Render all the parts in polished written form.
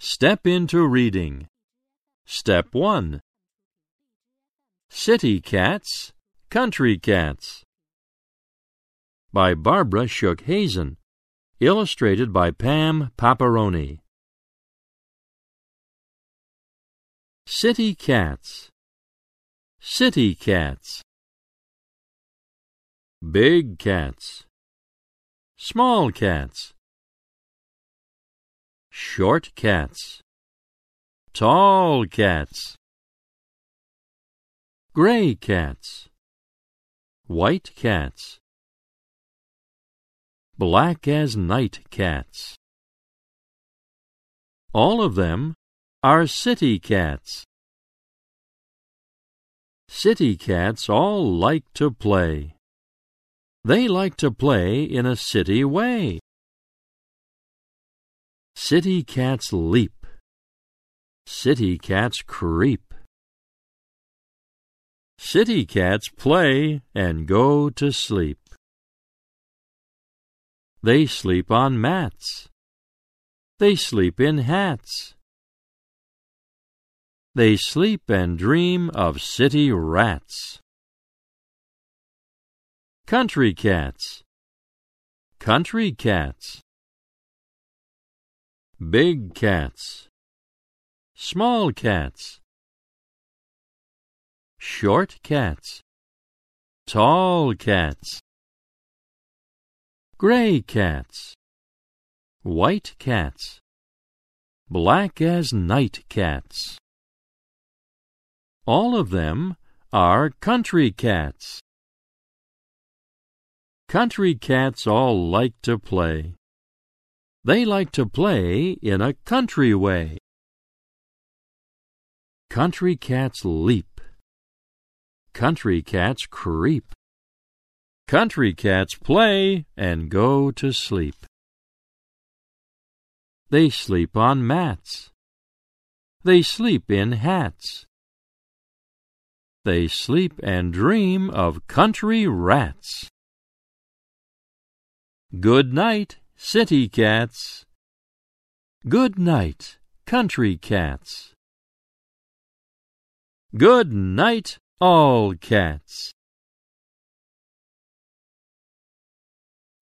Step into reading. Step 1. City Cats, Country Cats. By Barbara Shook-Hazen. Illustrated by Pam Paparoni. City Cats. City Cats. Big Cats. Small Cats. Short Cats. Tall Cats. Gray Cats. White Cats. Black as night cats. All of them are city cats. City cats all like to play. They like to play in a city way. City cats leap. City cats creep. City cats play and go to sleep. They sleep on mats. They sleep in hats. They sleep and dream of city rats. Country cats. Country cats. Big cats. Small cats. Short cats. Tall cats. Gray cats. White cats. Black as night cats. All of them are country cats. Country cats all like to play. They like to play in a country way. Country cats leap. Country cats creep. Country cats play and go to sleep. They sleep on mats. They sleep in hats. They sleep and dream of country rats. Good night, city cats. Good night, country cats. Good night, all cats.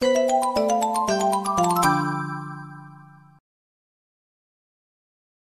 Thank you.